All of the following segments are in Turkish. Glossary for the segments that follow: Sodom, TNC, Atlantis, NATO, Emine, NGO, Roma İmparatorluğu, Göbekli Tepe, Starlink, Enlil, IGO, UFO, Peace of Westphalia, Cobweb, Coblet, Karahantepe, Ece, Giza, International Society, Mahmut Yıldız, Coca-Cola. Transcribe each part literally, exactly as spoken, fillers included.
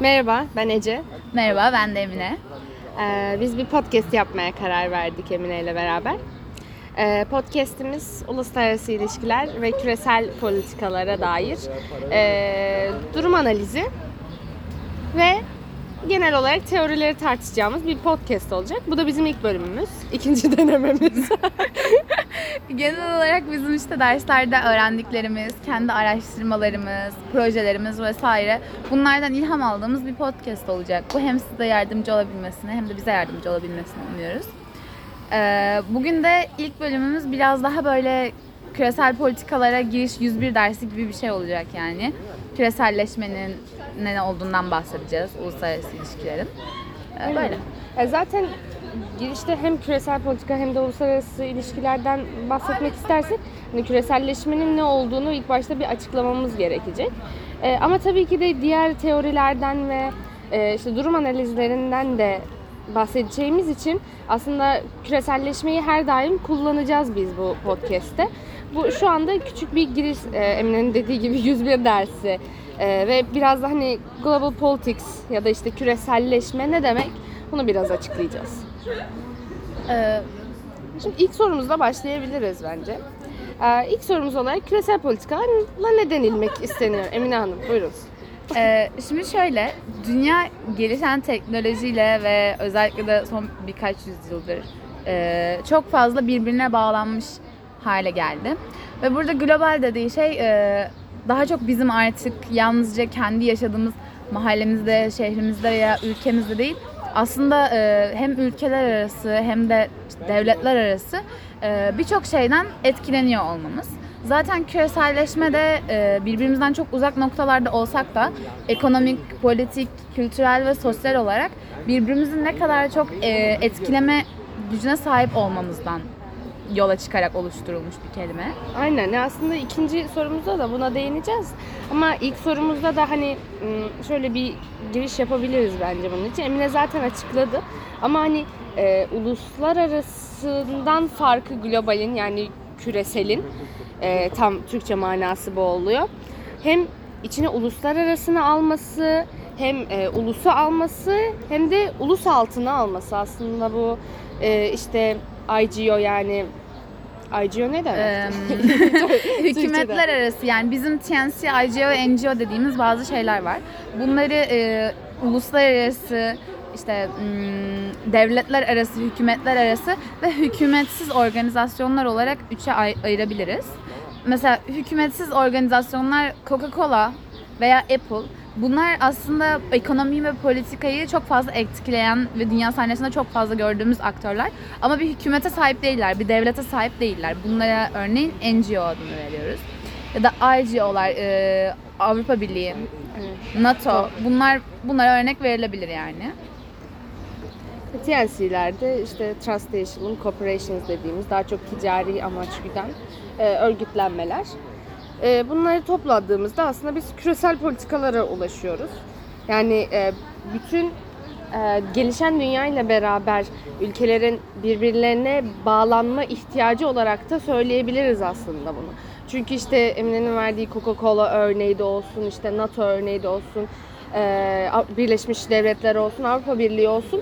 Merhaba, ben Ece. Merhaba, ben de Emine. Ee, biz bir podcast yapmaya karar verdik Emine ile beraber. Ee, podcast'imiz uluslararası ilişkiler ve küresel politikalara dair e, durum analizi ve genel olarak teorileri tartışacağımız bir podcast olacak. Bu da bizim ilk bölümümüz, ikinci denememiz. Genel olarak bizim işte derslerde öğrendiklerimiz, kendi araştırmalarımız, projelerimiz vesaire bunlardan ilham aldığımız bir podcast olacak. Bu hem size yardımcı olabilmesine hem de bize yardımcı olabilmesini umuyoruz. Ee, bugün de ilk bölümümüz biraz daha böyle küresel politikalara giriş yüz bir dersi gibi bir şey olacak yani. Küreselleşmenin ne olduğundan bahsedeceğiz, uluslararası ilişkilerin. Ee, böyle. E zaten girişte hem küresel politika hem de uluslararası ilişkilerden bahsetmek istersek hani küreselleşmenin ne olduğunu ilk başta bir açıklamamız gerekecek. Ee, ama tabii ki de diğer teorilerden ve e, işte durum analizlerinden de bahsedeceğimiz için aslında küreselleşmeyi her daim kullanacağız biz bu podcast'te. Bu şu anda küçük bir giriş, e, Emine'nin dediği gibi yüz bir dersi e, ve biraz da hani global politics ya da işte küreselleşme ne demek bunu biraz açıklayacağız. Ee, şimdi ilk sorumuzla başlayabiliriz bence. Ee, ilk sorumuz olarak küresel politikalarla ne denilmek isteniyor Emine Hanım? Buyurun. Ee, şimdi şöyle, dünya gelişen teknolojiyle ve özellikle de son birkaç yüzyıldır e, çok fazla birbirine bağlanmış hale geldi. Ve burada global dediği şey e, daha çok bizim artık yalnızca kendi yaşadığımız mahallemizde, şehrimizde veya ülkemizde değil, aslında e, hem ülkeler arası hem de devletler arası e, birçok şeyden etkileniyor olmamız. Zaten küreselleşme de birbirimizden çok uzak noktalarda olsak da ekonomik, politik, kültürel ve sosyal olarak birbirimizin ne kadar çok etkileme gücüne sahip olmamızdan yola çıkarak oluşturulmuş bir kelime. Aynen. Aslında ikinci sorumuzda da buna değineceğiz. Ama ilk sorumuzda da hani şöyle bir giriş yapabiliriz bence bunun için. Emine zaten açıkladı. Ama hani e, uluslararasından farkı globalin yani küreselin e, tam Türkçe manası bu oluyor. Hem içine uluslararasını alması, hem e, ulusu alması, hem de ulus altına alması aslında bu e, işte I G O yani I G O ne demek? Hükümetler arası yani bizim T N C, I G O ve N G O dediğimiz bazı şeyler var. Bunları e, uluslararası işte devletler arası, hükümetler arası ve hükümetsiz organizasyonlar olarak üçe ay- ayırabiliriz. Mesela hükümetsiz organizasyonlar Coca-Cola veya Apple. Bunlar aslında ekonomiyi ve politikayı çok fazla etkileyen ve dünya sahnesinde çok fazla gördüğümüz aktörler. Ama bir hükümete sahip değiller, bir devlete sahip değiller. Bunlara örneğin N G O adını veriyoruz. Ya da I G O'lar, e, Avrupa Birliği, NATO. Bunlar bunlara örnek verilebilir yani. T N C'lerde işte Transnational Corporations dediğimiz daha çok ticari amaç güden e, örgütlenmeler. E, bunları topladığımızda aslında biz küresel politikalara ulaşıyoruz. Yani e, bütün e, gelişen dünya ile beraber ülkelerin birbirlerine bağlanma ihtiyacı olarak da söyleyebiliriz aslında bunu. Çünkü işte Emine'nin verdiği Coca-Cola örneği de olsun, işte NATO örneği de olsun, e, Birleşmiş Devletler olsun, Avrupa Birliği olsun.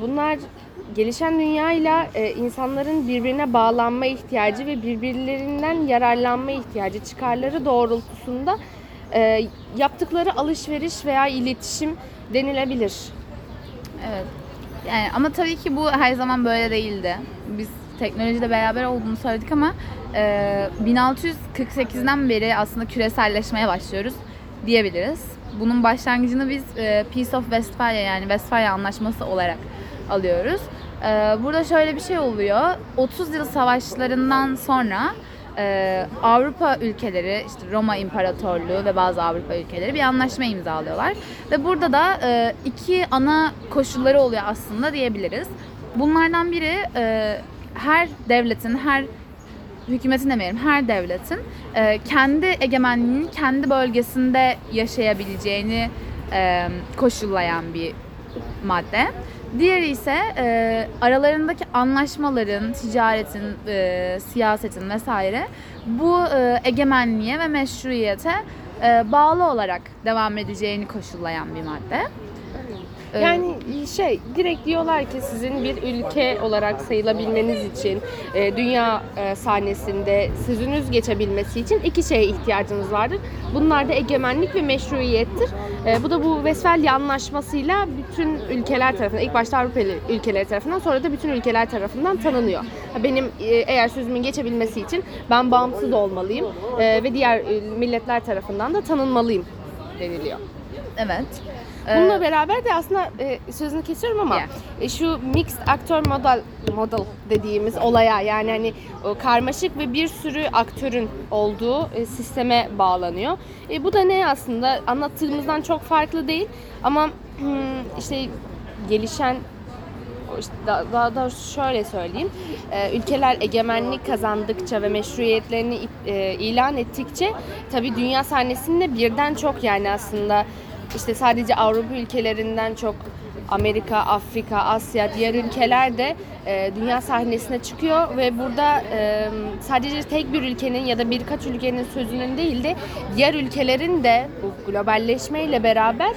Bunlar gelişen dünyayla insanların birbirine bağlanma ihtiyacı ve birbirlerinden yararlanma ihtiyacı çıkarları doğrultusunda yaptıkları alışveriş veya iletişim denilebilir. Evet. Yani ama tabii ki bu her zaman böyle değildi. Biz teknolojiyle beraber olduğunu söyledik ama bin altı yüz kırk sekizden beri aslında küreselleşmeye başlıyoruz diyebiliriz. Bunun başlangıcını biz e, Peace of Westphalia yani Westphalia Anlaşması olarak alıyoruz. E, burada şöyle bir şey oluyor. otuz yıl savaşlarından sonra e, Avrupa ülkeleri, işte Roma İmparatorluğu ve bazı Avrupa ülkeleri bir anlaşma imzalıyorlar. Ve burada da e, iki ana koşulları oluyor aslında diyebiliriz. Bunlardan biri e, her devletin, her hükümetin demeyelim, her devletin e, kendi egemenliğini kendi bölgesinde yaşayabileceğini e, koşullayan bir madde. Diğeri ise e, aralarındaki anlaşmaların, ticaretin, e, siyasetin vesaire bu e, egemenliğe ve meşruiyete e, bağlı olarak devam edeceğini koşullayan bir madde. Yani şey, direkt diyorlar ki sizin bir ülke olarak sayılabilmeniz için, dünya sahnesinde sözünüz geçebilmesi için iki şeye ihtiyacınız vardır. Bunlar da egemenlik ve meşruiyettir. Bu da bu Westfalia Anlaşması'yla bütün ülkeler tarafından, ilk başta Avrupa ülkeleri tarafından, sonra da bütün ülkeler tarafından tanınıyor. Benim eğer sözümün geçebilmesi için ben bağımsız olmalıyım ve diğer milletler tarafından da tanınmalıyım deniliyor. Evet. Bununla beraber de aslında sözünü kesiyorum ama yeah. şu mixed aktör model model dediğimiz olaya, yani hani karmaşık ve bir sürü aktörün olduğu sisteme bağlanıyor. E bu da ne aslında anlattığımızdan çok farklı değil ama işte gelişen, daha doğrusu şöyle söyleyeyim, ülkeler egemenlik kazandıkça ve meşruiyetlerini ilan ettikçe tabii dünya sahnesinde birden çok, yani aslında İşte sadece Avrupa ülkelerinden çok Amerika, Afrika, Asya, diğer ülkeler de e, dünya sahnesine çıkıyor ve burada e, sadece tek bir ülkenin ya da birkaç ülkenin sözünün değil de diğer ülkelerin de bu globalleşmeyle beraber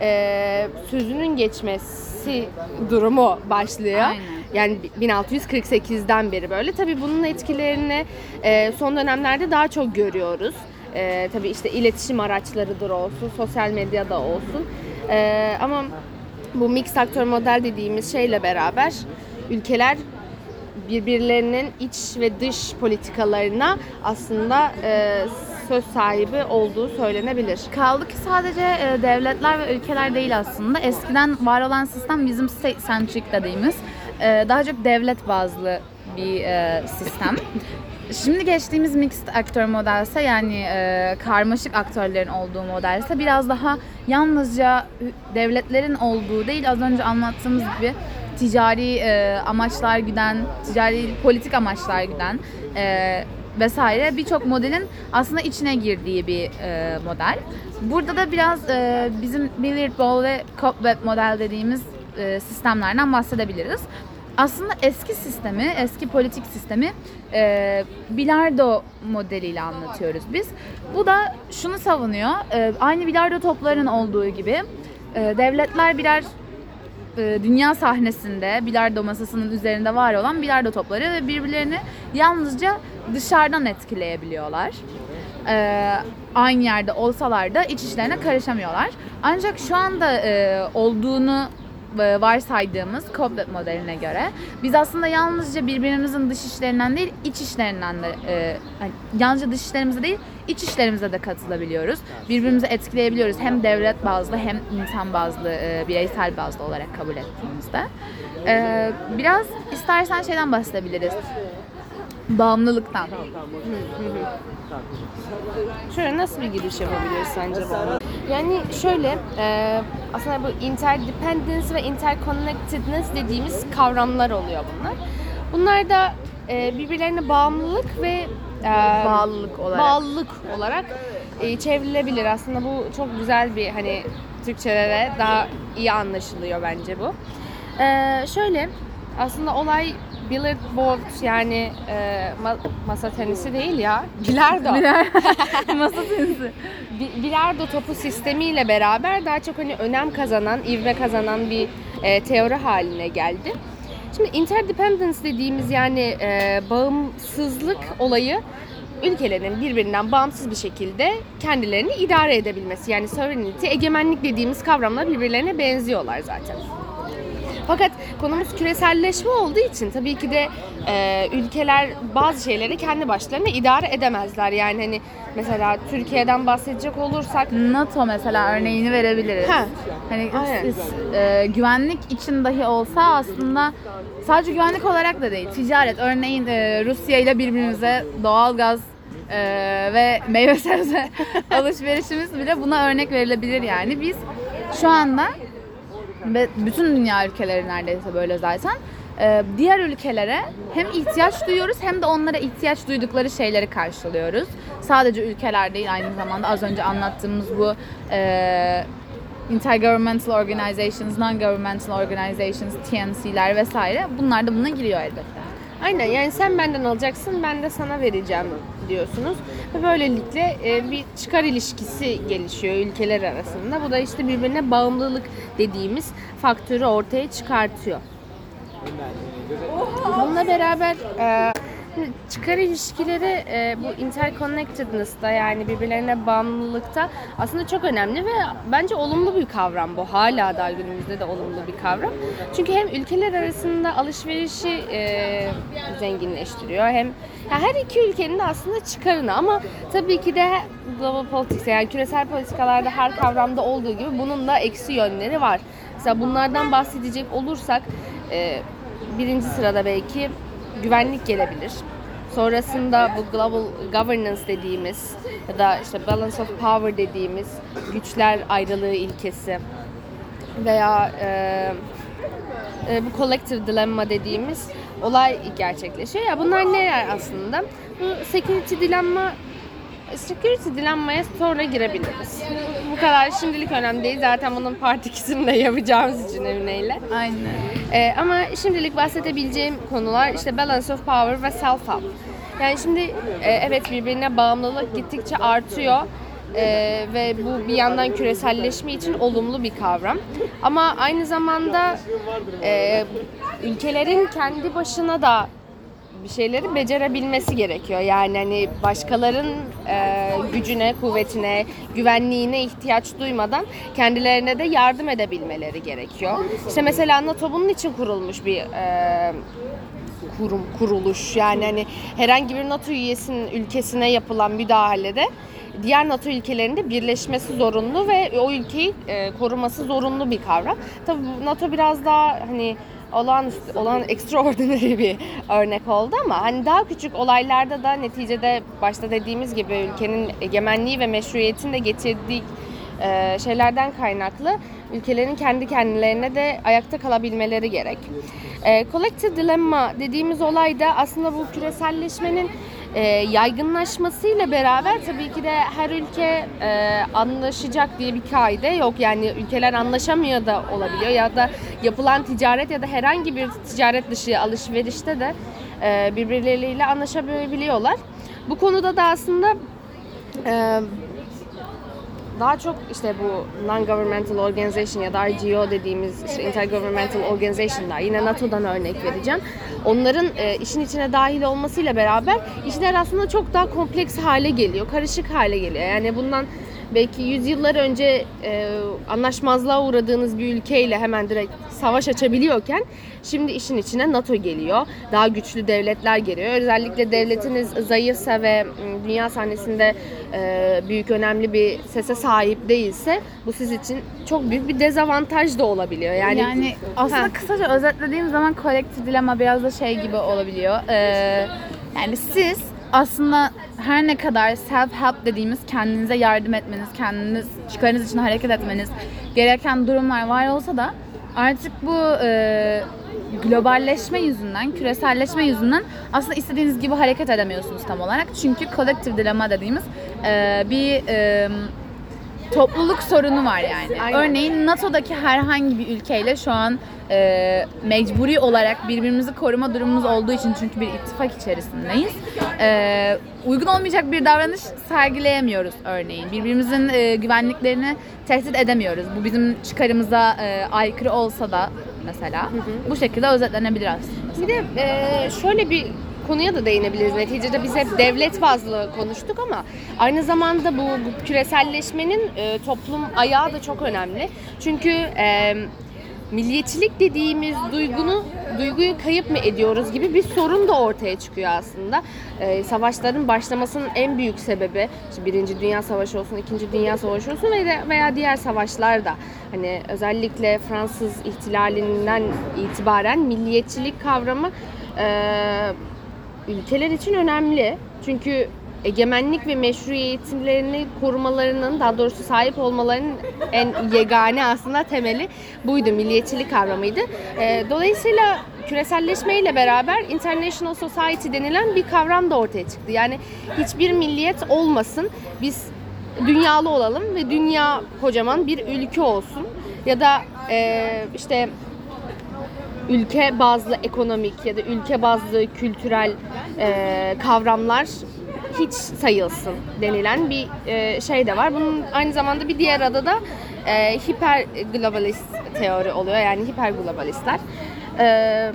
e, sözünün geçmesi durumu başlıyor. Aynen. Yani bin altı yüz kırk sekizden beri böyle. Tabii bunun etkilerini e, son dönemlerde daha çok görüyoruz. Ee, tabii işte iletişim araçlarıdır olsun, sosyal medyada olsun. Ee, ama bu mixed aktör model dediğimiz şeyle beraber ülkeler birbirlerinin iç ve dış politikalarına aslında e, söz sahibi olduğu söylenebilir. Kaldı ki sadece e, devletler ve ülkeler değil aslında. Eskiden var olan sistem bizim state-centric dediğimiz e, daha çok devlet bazlı bir e, sistem. Şimdi geçtiğimiz mixed aktör modelse, yani e, karmaşık aktörlerin olduğu modelse biraz daha yalnızca devletlerin olduğu değil, az önce anlattığımız gibi ticari e, amaçlar güden, ticari politik amaçlar güden e, vesaire birçok modelin aslında içine girdiği bir e, model. Burada da biraz e, bizim Billiard Ball ve Cobweb model dediğimiz e, sistemlerden bahsedebiliriz. Aslında eski sistemi, eski politik sistemi e, bilardo modeliyle anlatıyoruz biz. Bu da şunu savunuyor, e, aynı bilardo toplarının olduğu gibi e, devletler birer e, dünya sahnesinde, bilardo masasının üzerinde var olan bilardo topları ve birbirlerini yalnızca dışarıdan etkileyebiliyorlar. E, aynı yerde olsalar da iç işlerine karışamıyorlar. Ancak şu anda e, olduğunu varsaydığımız Coblet modeline göre biz aslında yalnızca birbirimizin dış işlerinden değil, iç işlerinden de e, hani yalnızca dış işlerimize değil, iç işlerimize de katılabiliyoruz. Birbirimizi etkileyebiliyoruz. Hem devlet bazlı hem insan bazlı, e, bireysel bazlı olarak kabul ettiğimizde. E, biraz istersen şeyden bahsedebiliriz. Bağımlılıktan. Hı hı. Şöyle nasıl bir giriş yapabiliriz sence bağımlılık? Yani şöyle, e, aslında bu interdependence ve interconnectedness dediğimiz kavramlar oluyor bunlar. Bunlar da e, birbirlerine bağımlılık ve e, bağlılık olarak, bağlılık olarak e, çevrilebilir. Aslında bu çok güzel bir, hani Türkçelere daha iyi anlaşılıyor bence bu. E, şöyle, aslında olay billiard board, yani e, masa tenisi değil ya, bilardo. Masa tenisi. Bilardo topu sistemiyle beraber daha çok hani önem kazanan, ivme kazanan bir e, teori haline geldi. Şimdi interdependence dediğimiz, yani e, bağımsızlık olayı, ülkelerin birbirinden bağımsız bir şekilde kendilerini idare edebilmesi. Yani sovereignty, egemenlik dediğimiz kavramla birbirlerine benziyorlar zaten. Fakat konumuz küreselleşme olduğu için tabii ki de e, ülkeler bazı şeyleri kendi başlarına idare edemezler. Yani hani mesela Türkiye'den bahsedecek olursak NATO mesela örneğini verebiliriz. Ha. Hani siz, e, güvenlik için dahi olsa aslında sadece güvenlik olarak da değil. Ticaret, örneğin e, Rusya ile birbirimize doğalgaz e, ve meyve sebze alışverişimiz bile buna örnek verilebilir yani. Biz şu anda ve bütün dünya ülkeleri neredeyse böyle zaten. Ee, diğer ülkelere hem ihtiyaç duyuyoruz hem de onlara ihtiyaç duydukları şeyleri karşılıyoruz. Sadece ülkeler değil, aynı zamanda az önce anlattığımız bu e, intergovernmental organizations, non-governmental organizations, T N C'ler vesaire, bunlar da buna giriyor elbette. Aynen, yani sen benden alacaksın, ben de sana vereceğim ediyorsunuz. Ve böylelikle e, bir çıkar ilişkisi gelişiyor ülkeler arasında. Bu da işte birbirine bağımlılık dediğimiz faktörü ortaya çıkartıyor. Bununla beraber e, çıkar ilişkileri e, bu interconnectedness'da, yani birbirlerine bağımlılıkta aslında çok önemli ve bence olumlu bir kavram bu. Hala daha günümüzde de olumlu bir kavram. Çünkü hem ülkeler arasında alışverişi e, zenginleştiriyor, hem yani her iki ülkenin de aslında çıkarını, ama tabii ki de global politics, yani küresel politikalarda her kavramda olduğu gibi bunun da eksi yönleri var. Mesela bunlardan bahsedecek olursak e, birinci sırada belki güvenlik gelebilir. Sonrasında bu global governance dediğimiz ya da işte balance of power dediğimiz güçler ayrılığı ilkesi veya e, e, bu collective dilemma dediğimiz olay gerçekleşiyor. Ya bunlar neler aslında? Bu security dilemma security dilemma'ya sonra girebiliriz. Bu kadar şimdilik önemli değil. Zaten bunun part ikisini de yapacağımız için Emine'yle. Aynen. Ee, ama şimdilik bahsedebileceğim konular işte balance of power ve self-help. Yani şimdi e, evet birbirine bağımlılık gittikçe artıyor e, ve bu bir yandan küreselleşme için olumlu bir kavram. Ama aynı zamanda e, ülkelerin kendi başına da bir şeyleri becerebilmesi gerekiyor. Yani hani başkalarının e, gücüne, kuvvetine, güvenliğine ihtiyaç duymadan kendilerine de yardım edebilmeleri gerekiyor. İşte mesela NATO bunun için kurulmuş bir e, kurum, kuruluş. Yani hani herhangi bir NATO üyesinin ülkesine yapılan müdahalede diğer NATO ülkelerinde birleşmesi zorunlu ve o ülkeyi e, koruması zorunlu bir kavram. Tabii NATO biraz daha hani olağanüstü, olan extraordinary bir örnek oldu, ama hani daha küçük olaylarda da neticede başta dediğimiz gibi ülkenin egemenliği ve meşruiyetini de getirdiği e, şeylerden kaynaklı ülkelerin kendi kendilerine de ayakta kalabilmeleri gerek. E, collective dilemma dediğimiz olay da aslında bu küreselleşmenin e, yaygınlaşmasıyla beraber tabii ki de her ülke e, anlaşacak diye bir kaide yok. Yani ülkeler anlaşamıyor da olabiliyor ya da yapılan ticaret ya da herhangi bir ticaret dışı alışverişte de e, birbirleriyle anlaşabiliyorlar. Bu konuda da aslında e, daha çok işte bu non-governmental organization ya da R G O dediğimiz işte intergovernmental organization'lar, yine NATO'dan örnek vereceğim. Onların e, işin içine dahil olmasıyla beraber işler aslında çok daha kompleks hale geliyor, karışık hale geliyor. Yani bundan belki yüzyıllar önce e, anlaşmazlığa uğradığınız bir ülkeyle hemen direkt savaş açabiliyorken şimdi işin içine NATO geliyor. Daha güçlü devletler geliyor. Özellikle devletiniz zayıfsa ve dünya sahnesinde e, büyük önemli bir sese sahip değilse bu siz için çok büyük bir dezavantaj da olabiliyor. Yani, yani aslında ha. Kısaca özetlediğim zaman collective dilemma biraz da şey gibi olabiliyor. Ee, yani siz aslında her ne kadar self-help dediğimiz kendinize yardım etmeniz, kendiniz çıkarınız için hareket etmeniz gereken durumlar var olsa da artık bu e, globalleşme yüzünden, küreselleşme yüzünden aslında istediğiniz gibi hareket edemiyorsunuz tam olarak. Çünkü collective dilemma dediğimiz e, bir e, topluluk sorunu var yani. Aynen. Örneğin NATO'daki herhangi bir ülkeyle şu an e, mecburi olarak birbirimizi koruma durumumuz olduğu için, çünkü bir ittifak içerisindeyiz, e, uygun olmayacak bir davranış sergileyemiyoruz örneğin. Birbirimizin e, güvenliklerini tehdit edemiyoruz. Bu bizim çıkarımıza e, aykırı olsa da mesela. Hı hı. Bu şekilde özetlenebilir aslında. Bir de e, şöyle bir konuya da değinebiliriz. Neticede biz hep devlet bazlı konuştuk ama aynı zamanda bu, bu küreselleşmenin e, toplum ayağı da çok önemli. Çünkü e, milliyetçilik dediğimiz duygunu, duyguyu kayıp mı ediyoruz gibi bir sorun da ortaya çıkıyor aslında. E, savaşların başlamasının en büyük sebebi, işte Birinci Dünya Savaşı olsun, İkinci Dünya Savaşı olsun veya diğer savaşlar da, hani özellikle Fransız ihtilalinden itibaren milliyetçilik kavramı e, ülkeler için önemli. Çünkü egemenlik ve meşruiyetlerini korumalarının, daha doğrusu sahip olmalarının en yegane aslında temeli buydu. Milliyetçilik kavramıydı. Dolayısıyla küreselleşmeyle beraber International Society denilen bir kavram da ortaya çıktı. Yani hiçbir milliyet olmasın, biz dünyalı olalım ve dünya kocaman bir ülke olsun. Ya da işte ülke bazlı ekonomik ya da ülke bazlı kültürel e, kavramlar hiç sayılsın denilen bir e, şey de var. Bunun aynı zamanda bir diğer adı da e, hiperglobalist teori oluyor. Yani hiperglobalistler. E,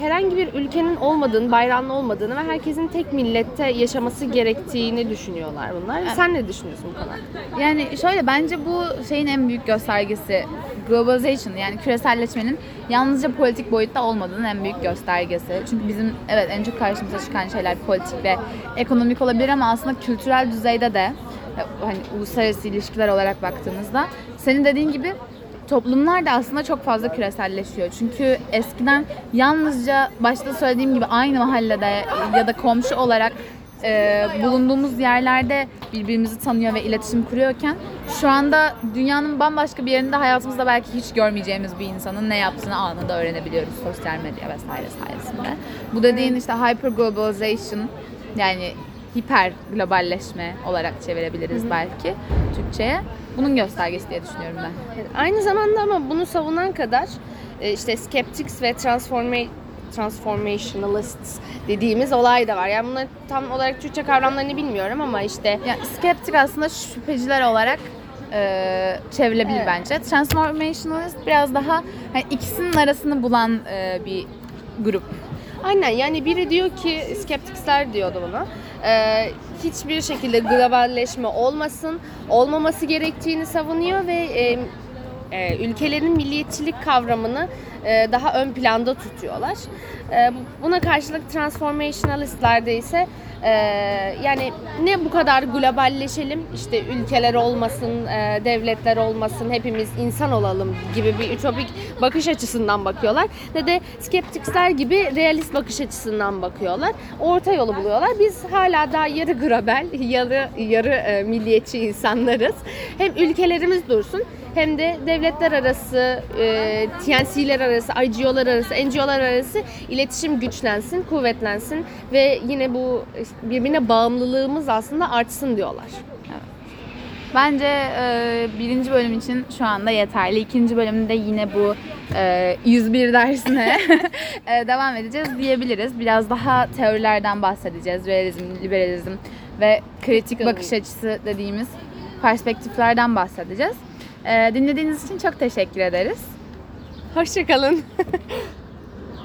herhangi bir ülkenin olmadığını, bayrağının olmadığını ve herkesin tek millette yaşaması gerektiğini düşünüyorlar bunlar. Evet. Sen ne düşünüyorsun bu konuda? Yani şöyle, bence bu şeyin en büyük göstergesi globalization, yani küreselleşmenin yalnızca politik boyutta olmadığının en büyük göstergesi. Çünkü bizim evet en çok karşımıza çıkan şeyler politik ve ekonomik olabilir ama aslında kültürel düzeyde de, hani uluslararası ilişkiler olarak baktığımızda, senin dediğin gibi toplumlar da aslında çok fazla küreselleşiyor. Çünkü eskiden yalnızca başta söylediğim gibi aynı mahallede ya da komşu olarak e, bulunduğumuz yerlerde birbirimizi tanıyor ve iletişim kuruyorken, şu anda dünyanın bambaşka bir yerinde hayatımızda belki hiç görmeyeceğimiz bir insanın ne yaptığını anında öğrenebiliyoruz sosyal medya vesaire sayesinde. Bu dediğin işte hyperglobalization, yani hiper globalleşme olarak çevirebiliriz hı hı. belki Türkçe'ye. Bunun göstergesi diye düşünüyorum ben. Aynı zamanda ama bunu savunan kadar işte skeptics ve transforma- transformationalists dediğimiz olay da var. Yani bunlar tam olarak Türkçe kavramlarını bilmiyorum ama işte yani skeptik aslında şüpheciler olarak e, çevrilebilir evet. bence. Transformationalist biraz daha yani ikisinin arasını bulan e, bir grup. Aynen, yani biri diyor ki, skeptiksler diyordu buna, e, hiçbir şekilde globalleşme olmasın, olmaması gerektiğini savunuyor ve e, e, ülkelerin milliyetçilik kavramını e, daha ön planda tutuyorlar. E, buna karşılık transformationalistlerde ise e, yani ne bu kadar globalleşelim, işte ülkeler olmasın, e, devletler olmasın, hepimiz insan olalım gibi bir ütopik bakış açısından bakıyorlar. Ne de skeptiksler gibi realist bakış açısından bakıyorlar. Orta yolu buluyorlar. Biz hala daha yarı global, yarı, yarı e, milliyetçi insanlarız. Hem ülkelerimiz dursun hem de devletler arası, e, T N C'ler arası, I G O'lar arası, N G O'lar arası iletişim güçlensin, kuvvetlensin ve yine bu birbirine bağımlılığımız aslında artsın diyorlar. Bence e, birinci bölüm için şu anda yeterli. İkinci bölümde yine bu e, yüz bir dersine e, devam edeceğiz diyebiliriz. Biraz daha teorilerden bahsedeceğiz. Realizm, liberalizm ve kritik bakış açısı dediğimiz perspektiflerden bahsedeceğiz. E, dinlediğiniz için çok teşekkür ederiz. Hoşça kalın.